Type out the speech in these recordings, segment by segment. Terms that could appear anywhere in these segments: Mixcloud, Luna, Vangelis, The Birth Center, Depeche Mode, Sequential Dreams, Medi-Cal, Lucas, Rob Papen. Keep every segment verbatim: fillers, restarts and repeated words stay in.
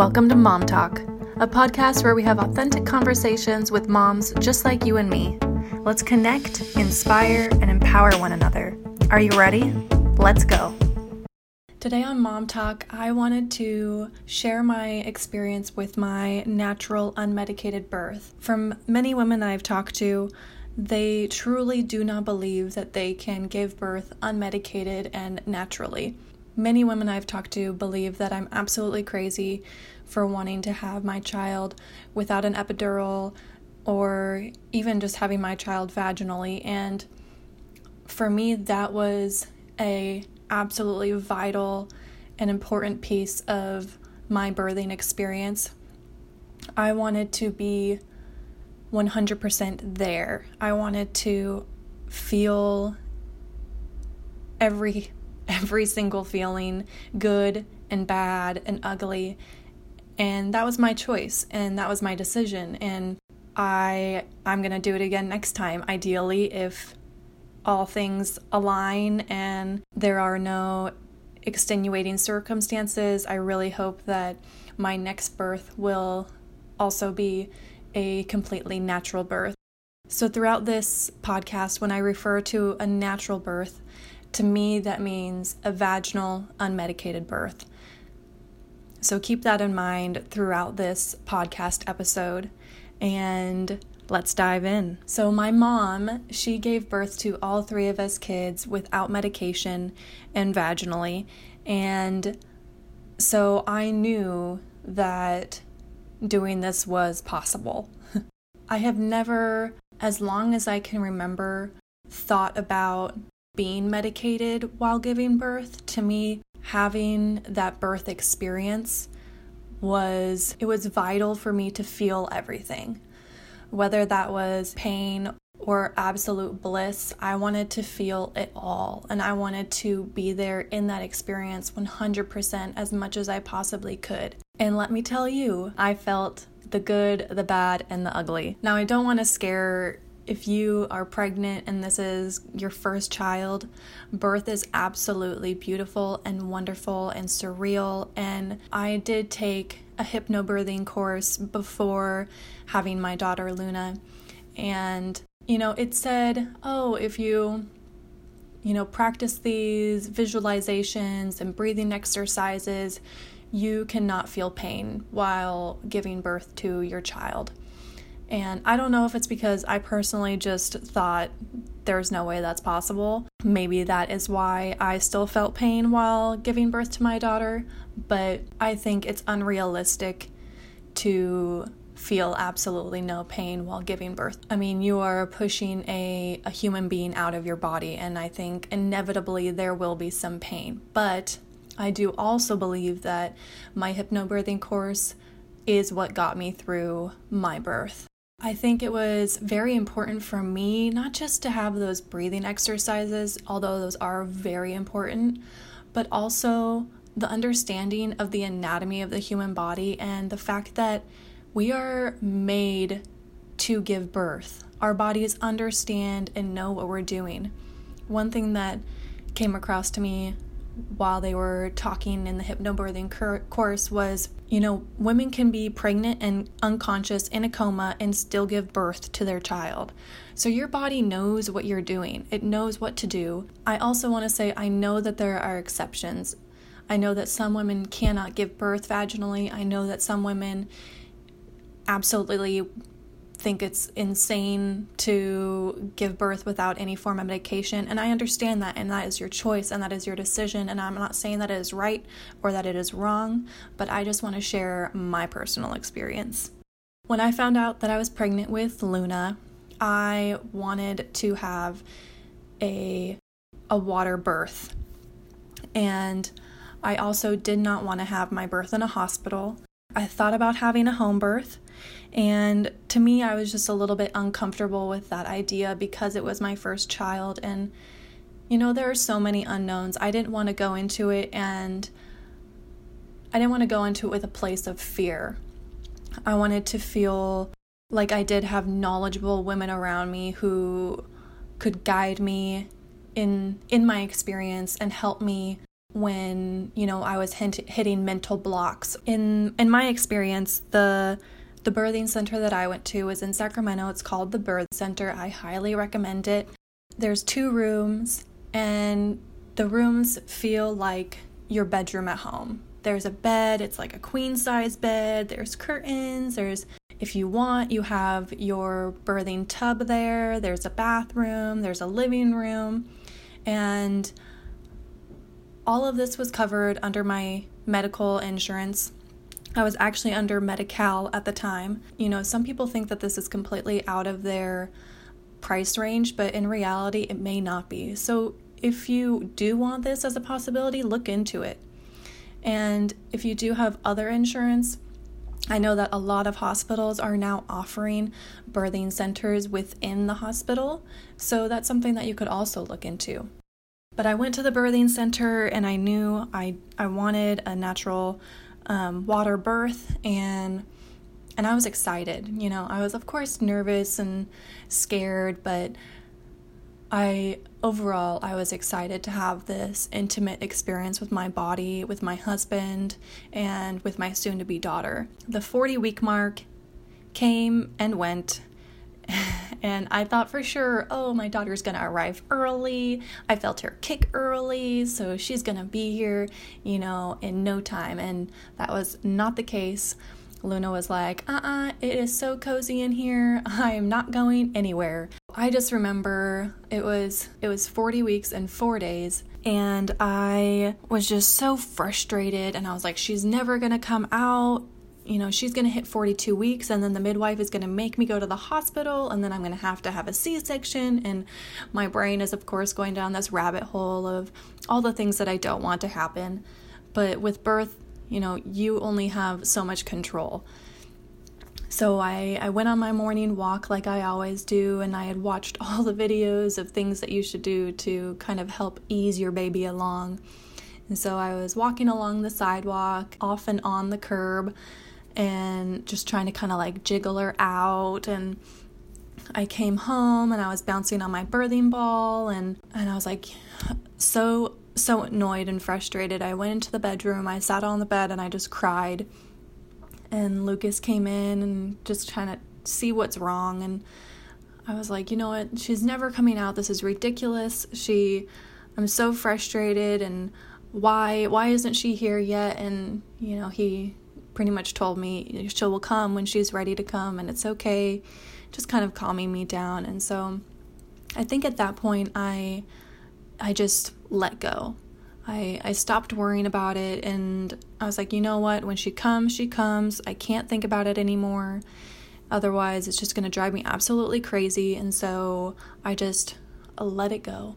Welcome to Mom Talk, a podcast where we have authentic conversations with moms just like you and me. Let's connect, inspire, and empower one another. Are you ready? Let's go. Today on Mom Talk, I wanted to share my experience with my natural, unmedicated birth. From many women I've talked to, they truly do not believe that they can give birth unmedicated and naturally. Many women I've talked to believe that I'm absolutely crazy for wanting to have my child without an epidural or even just having my child vaginally. And for me, that was a absolutely vital and important piece of my birthing experience. I wanted to be one hundred percent there. I wanted to feel every every single feeling, good and bad and ugly. And that was my choice and that was my decision. And I, I'm going to do it again next time, ideally, if all things align and there are no extenuating circumstances. I really hope that my next birth will also be a completely natural birth. So throughout this podcast, when I refer to a natural birth, to me, that means a vaginal, unmedicated birth. So keep that in mind throughout this podcast episode, and let's dive in. So my mom, she gave birth to all three of us kids without medication and vaginally, and so I knew that doing this was possible. I have never, as long as I can remember, thought about being medicated while giving birth. To me, having that birth experience was, it was vital for me to feel everything. Whether that was pain or absolute bliss, I wanted to feel it all. And I wanted to be there in that experience one hundred percent as much as I possibly could. And let me tell you, I felt the good, the bad, and the ugly. Now, I don't want to scare if you are pregnant and this is your first child. Birth is absolutely beautiful and wonderful and surreal. And I did take a hypnobirthing course before having my daughter Luna. And, you know, it said, oh, if you, you know, practice these visualizations and breathing exercises, you cannot feel pain while giving birth to your child. And I don't know if it's because I personally just thought there's no way that's possible. Maybe that is why I still felt pain while giving birth to my daughter, but I think it's unrealistic to feel absolutely no pain while giving birth. I mean, you are pushing a, a human being out of your body, and I think inevitably there will be some pain. But I do also believe that my hypnobirthing course is what got me through my birth. I think it was very important for me not just to have those breathing exercises, although those are very important, but also the understanding of the anatomy of the human body and the fact that we are made to give birth. Our bodies understand and know what we're doing. One thing that came across to me while they were talking in the hypnobirthing course was, you know, women can be pregnant and unconscious in a coma and still give birth to their child. So your body knows what you're doing. It knows what to do. I also want to say, I know that there are exceptions. I know that some women cannot give birth vaginally. I know that some women absolutely think it's insane to give birth without any form of medication, and I understand that, and that is your choice and that is your decision, and I'm not saying that it is right or that it is wrong, but I just want to share my personal experience. When I found out that I was pregnant with Luna, I wanted to have a a water birth, and I also did not want to have my birth in a hospital. I thought about having a home birth, and to me, I was just a little bit uncomfortable with that idea because it was my first child, and, you know, there are so many unknowns. I didn't want to go into it, and I didn't want to go into it with a place of fear. I wanted to feel like I did have knowledgeable women around me who could guide me in in my experience and help me when, you know, I was hint- hitting mental blocks. In in my experience, the the birthing center that I went to was in Sacramento. It's called The Birth Center. I highly recommend it. There's two rooms, and the rooms feel like your bedroom at home. There's a bed. It's like a queen-size bed. There's curtains. There's, if you want, you have your birthing tub there. There's a bathroom. There's a living room. And all of this was covered under my medical insurance. I was actually under Medi-Cal at the time. You know, some people think that this is completely out of their price range, but in reality, it may not be. So if you do want this as a possibility, look into it. And if you do have other insurance, I know that a lot of hospitals are now offering birthing centers within the hospital. So that's something that you could also look into. But I went to the birthing center and I knew I, I wanted a natural um, water birth, and and I was excited. You know, I was of course nervous and scared, but I overall I was excited to have this intimate experience with my body, with my husband, and with my soon-to-be daughter. The forty-week mark came and went, and I thought for sure, oh, my daughter's gonna arrive early. I felt her kick early, so she's gonna be here, you know, in no time. And that was not the case. Luna was like, uh-uh, it is so cozy in here. I am not going anywhere. I just remember it was it was forty weeks and four days, and I was just so frustrated, and I was like, she's never gonna come out. You know, she's going to hit forty-two weeks, and then the midwife is going to make me go to the hospital, and then I'm going to have to have a C-section. And my brain is, of course, going down this rabbit hole of all the things that I don't want to happen. But with birth, you know, you only have so much control. So I, I went on my morning walk like I always do, and I had watched all the videos of things that you should do to kind of help ease your baby along. And so I was walking along the sidewalk, off and on the curb, and just trying to kind of like jiggle her out. And I came home and I was bouncing on my birthing ball, and and I was like so so annoyed and frustrated. I went into the bedroom, I sat on the bed, and I just cried. And Lucas came in and just trying to see what's wrong, and I was like, you know what, she's never coming out. This is ridiculous. She I'm so frustrated, and why why isn't she here yet? And you know, he pretty much told me she will come when she's ready to come, and it's okay, just kind of calming me down. And so I think at that point I I just let go. I, I stopped worrying about it, and I was like, you know what, when she comes, she comes. I can't think about it anymore, otherwise it's just going to drive me absolutely crazy. And so I just let it go.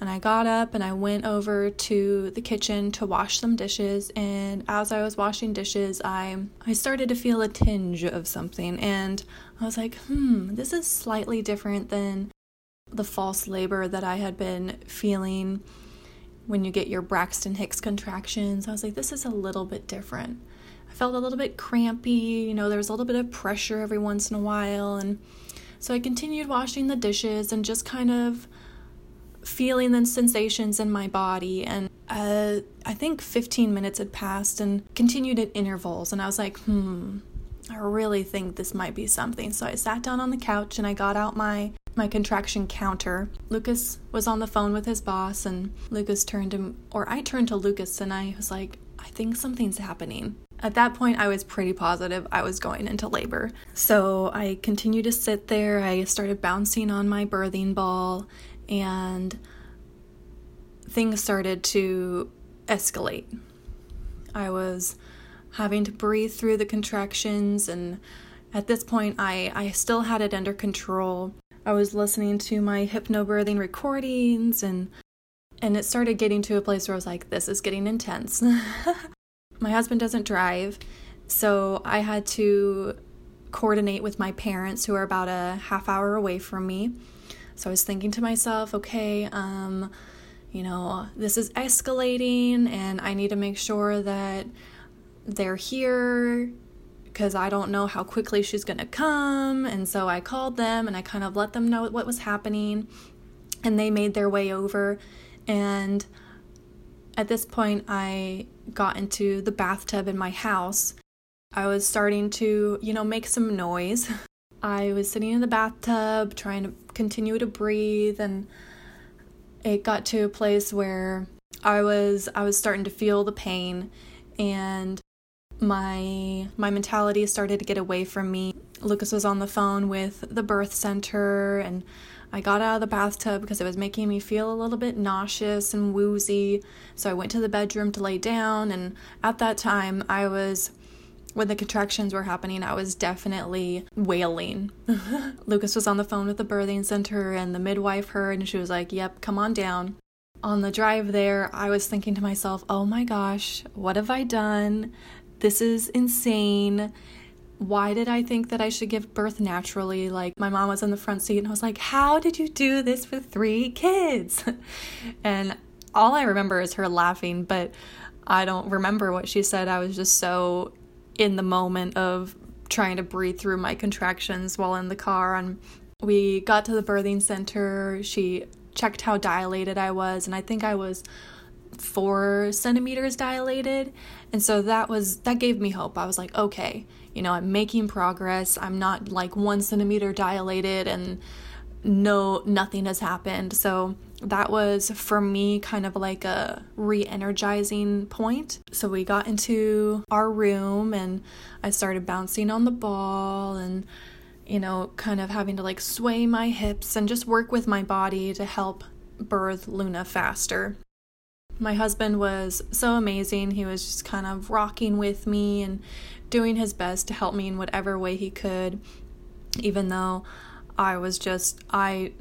And I got up and I went over to the kitchen to wash some dishes. And as I was washing dishes, I I started to feel a tinge of something. And I was like, hmm, this is slightly different than the false labor that I had been feeling when you get your Braxton Hicks contractions. I was like, this is a little bit different. I felt a little bit crampy. You know, there was a little bit of pressure every once in a while. And so I continued washing the dishes and just kind of feeling the sensations in my body. And uh, I think fifteen minutes had passed, and continued at intervals. And I was like, hmm, I really think this might be something. So I sat down on the couch and I got out my, my contraction counter. Lucas was on the phone with his boss, and Lucas turned to, or I turned to Lucas, and I was like, I think something's happening. At that point, I was pretty positive I was going into labor. So I continued to sit there. I started bouncing on my birthing ball, and things started to escalate. I was having to breathe through the contractions, and at this point I, I still had it under control. I was listening to my hypnobirthing recordings, and and it started getting to a place where I was like, this is getting intense. My husband doesn't drive, so I had to coordinate with my parents, who are about a half hour away from me. So I was thinking to myself, okay, um, you know, this is escalating, and I need to make sure that they're here, because I don't know how quickly she's going to come. And so I called them, and I kind of let them know what was happening, and they made their way over. And At this point, I got into the bathtub in my house. I was starting to, you know, make some noise. I was sitting in the bathtub trying to continue to breathe, and it got to a place where I was I was starting to feel the pain, and my my mentality started to get away from me. Lucas was on the phone with the birth center, and I got out of the bathtub because it was making me feel a little bit nauseous and woozy. So I went to the bedroom to lay down, and at that time I was, when the contractions were happening, I was definitely wailing. Lucas was on the phone with the birthing center, and the midwife heard, and she was like, "Yep, come on down." On the drive there, I was thinking to myself, "Oh my gosh, what have I done? This is insane. Why did I think that I should give birth naturally?" Like, my mom was in the front seat, and I was like, "How did you do this with three kids?" And all I remember is her laughing, but I don't remember what she said. I was just so in the moment of trying to breathe through my contractions while in the car. And we got to the birthing center. She checked how dilated I was, and I think I was four centimeters dilated, and so that was that gave me hope. I was like, okay, you know, I'm making progress. I'm not like one centimeter dilated and no nothing has happened. So that was for me kind of like a re-energizing point. So we got into our room, and I started bouncing on the ball, and you know, kind of having to like sway my hips and just work with my body to help birth Luna faster. My husband was so amazing. He was just kind of rocking with me and doing his best to help me in whatever way he could, even though I was just, I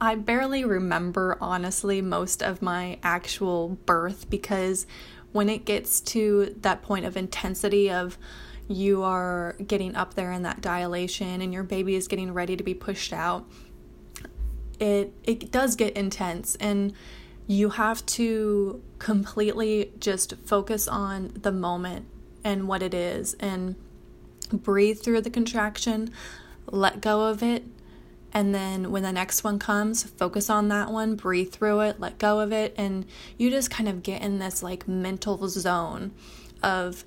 I barely remember, honestly, most of my actual birth, because when it gets to that point of intensity of you are getting up there in that dilation and your baby is getting ready to be pushed out, it it does get intense, and you have to completely just focus on the moment and what it is, and breathe through the contraction, let go of it, and then when the next one comes, focus on that one, breathe through it, let go of it, and you just kind of get in this like mental zone of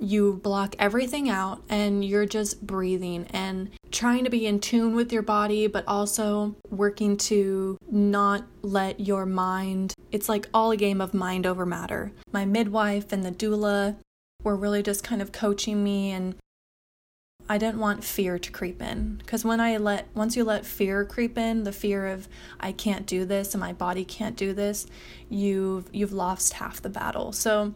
you block everything out, and you're just breathing and trying to be in tune with your body, but also working to not let your mind, it's like all a game of mind over matter. My midwife and the doula were really just kind of coaching me, and I didn't want fear to creep in, because when I let, once you let fear creep in, the fear of I can't do this and my body can't do this, you've you've lost half the battle. So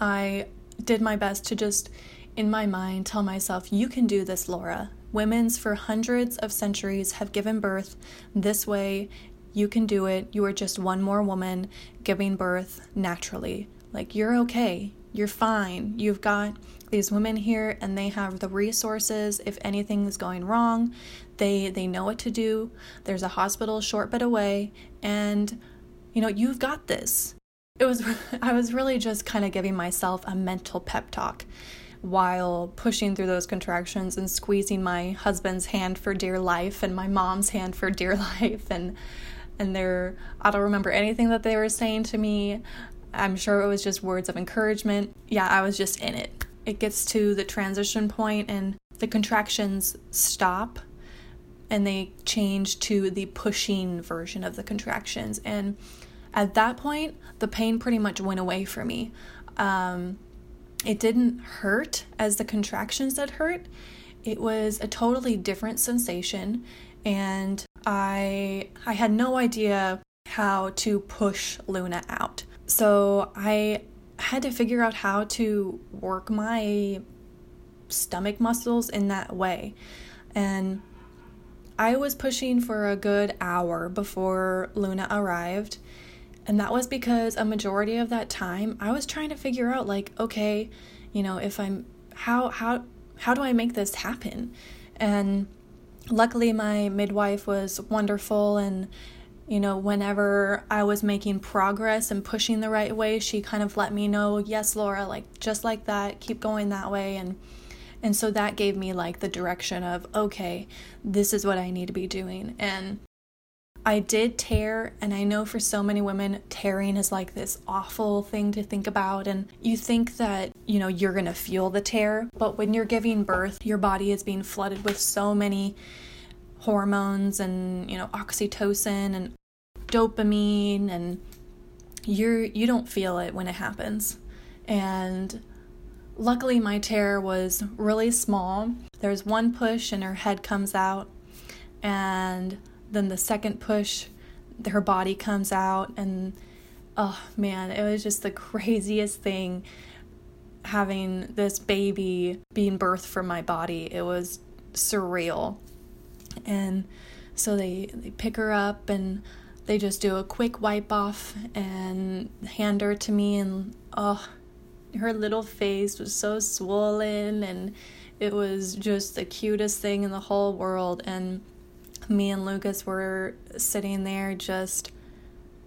I did my best to just, in my mind, tell myself, you can do this, Laura. Women's for hundreds of centuries have given birth this way. You can do it. You are just one more woman giving birth naturally. Like, you're okay. You're fine. You've got these women here, and they have the resources. If anything is going wrong, they they know what to do. There's a hospital short but away, and you know, you've got this. It was, I was really just kind of giving myself a mental pep talk while pushing through those contractions and squeezing my husband's hand for dear life and my mom's hand for dear life. And, and they're, I don't remember anything that they were saying to me. I'm sure it was just words of encouragement. Yeah, I was just in it. It gets to the transition point, and the contractions stop, and they change to the pushing version of the contractions. And at that point, the pain pretty much went away for me. Um, it didn't hurt as the contractions that hurt. It was a totally different sensation, and I I had no idea how to push Luna out. So I had to figure out how to work my stomach muscles in that way. And I was pushing for a good hour before Luna arrived. And that was because a majority of that time I was trying to figure out, like, okay, you know, if I'm, how, how, how do I make this happen? And luckily my midwife was wonderful, and, you know, whenever I was making progress and pushing the right way, she kind of let me know, yes, Laura, like, just like that, keep going that way. And, and so that gave me like the direction of, okay, this is what I need to be doing. And I did tear, and I know for so many women, tearing is like this awful thing to think about, and you think that, you know, you're gonna feel the tear, but when you're giving birth, your body is being flooded with so many hormones and, you know, oxytocin and dopamine, and you're, you don't feel it when it happens. And luckily my tear was really small. There's one push and her head comes out, and then the second push, her body comes out, and oh man, it was just the craziest thing having this baby being birthed from my body. It was surreal. And so they, they pick her up and they just do a quick wipe off and hand her to me, and oh, her little face was so swollen, and it was just the cutest thing in the whole world. And me and Lucas were sitting there just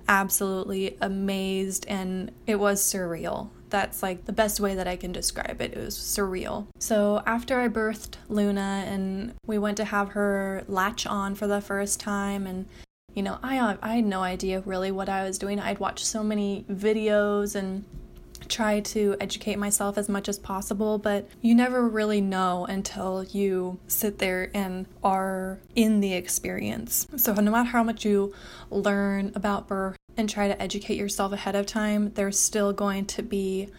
absolutely amazed, and it was surreal. That's like the best way that I can describe it. It was surreal. So after I birthed Luna, and we went to have her latch on for the first time, and you know, I, I had no idea really what I was doing. I'd watched so many videos and try to educate myself as much as possible, but you never really know until you sit there and are in the experience. So no matter how much you learn about birth and try to educate yourself ahead of time, there's still going to be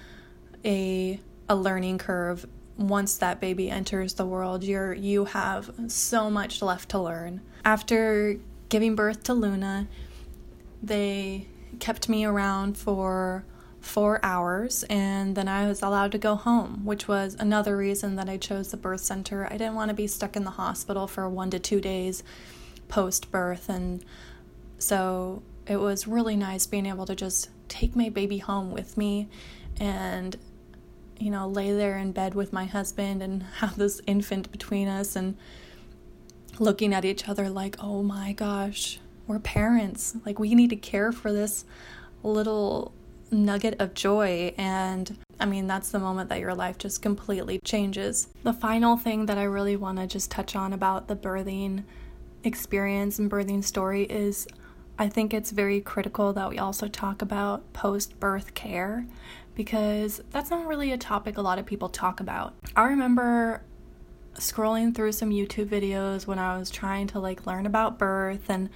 a a learning curve. Once that baby enters the world, you're you have so much left to learn. After giving birth to Luna, they kept me around for four hours, and then I was allowed to go home, which was another reason that I chose the birth center. I didn't want to be stuck in the hospital for one to two days post-birth, and so it was really nice being able to just take my baby home with me and, you know, lay there in bed with my husband and have this infant between us and looking at each other like, oh my gosh, we're parents. Like, we need to care for this little nugget of joy. And I mean, that's the moment that your life just completely changes. The final thing that I really want to just touch on about the birthing experience and birthing story is I think it's very critical that we also talk about post-birth care, because that's not really a topic a lot of people talk about. I remember scrolling through some YouTube videos when I was trying to like learn about birth, and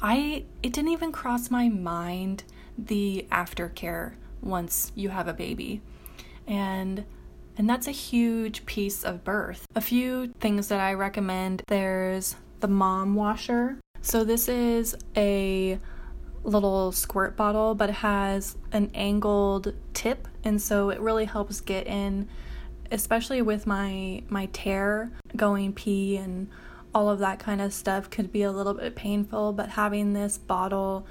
I it didn't even cross my mind the aftercare once you have a baby, and and that's a huge piece of birth. A few things that I recommend: there's the mom washer. So this is a little squirt bottle, but it has an angled tip, and so it really helps get in, especially with my my tear, going pee and all of that kind of stuff could be a little bit painful, but having this bottle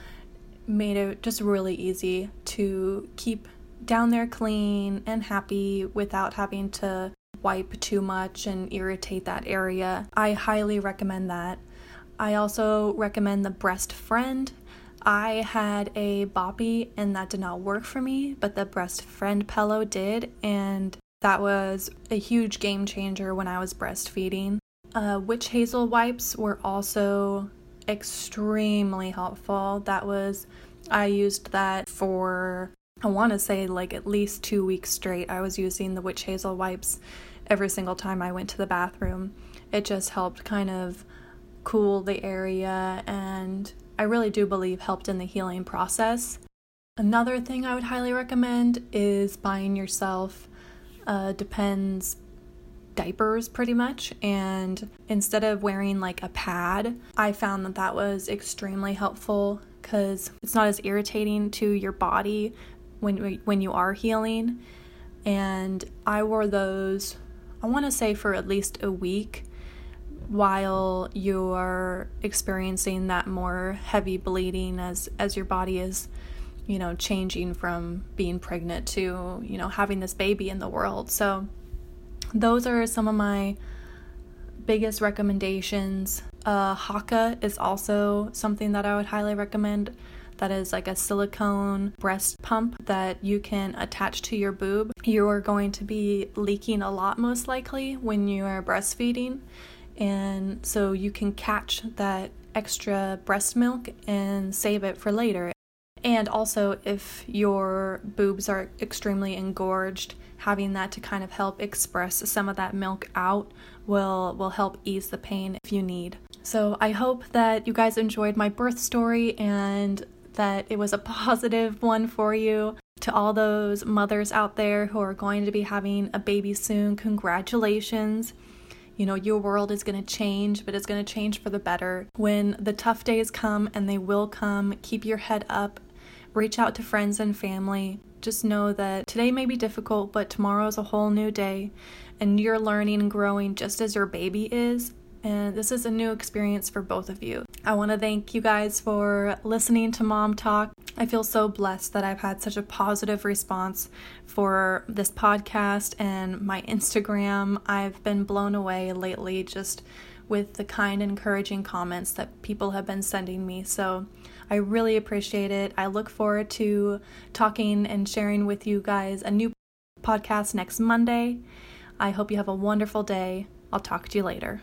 made it just really easy to keep down there clean and happy without having to wipe too much and irritate that area. I highly recommend that. I also recommend the breast friend. I had a boppy and that did not work for me, but the breast friend pillow did, and that was a huge game changer when I was breastfeeding. Uh, witch hazel wipes were also extremely helpful. That was, I used that for, I want to say like at least two weeks straight. I was using the witch hazel wipes every single time I went to the bathroom. It just helped kind of cool the area, and I really do believe helped in the healing process. Another thing I would highly recommend is buying yourself, uh, Depends diapers pretty much, and instead of wearing like a pad, I found that that was extremely helpful because it's not as irritating to your body when when you are healing. And I wore those, I want to say, for at least a week while you're experiencing that more heavy bleeding as as your body is, you know, changing from being pregnant to, you know, having this baby in the world. So those are some of my biggest recommendations. Uh, Haka is also something that I would highly recommend. That is like a silicone breast pump that you can attach to your boob. You are going to be leaking a lot most likely when you are breastfeeding, and so you can catch that extra breast milk and save it for later. And also, if your boobs are extremely engorged, having that to kind of help express some of that milk out will will help ease the pain if you need. So I hope that you guys enjoyed my birth story and that it was a positive one for you. To all those mothers out there who are going to be having a baby soon, congratulations. You know, your world is going to change, but it's going to change for the better. When the tough days come, and they will come, keep your head up, reach out to friends and family. Just know that today may be difficult, but tomorrow is a whole new day, and you're learning and growing just as your baby is. And this is a new experience for both of you. I want to thank you guys for listening to Mom Talk. I feel so blessed that I've had such a positive response for this podcast and my Instagram. I've been blown away lately just with the kind, encouraging comments that people have been sending me. So I really appreciate it. I look forward to talking and sharing with you guys a new podcast next Monday. I hope you have a wonderful day. I'll talk to you later.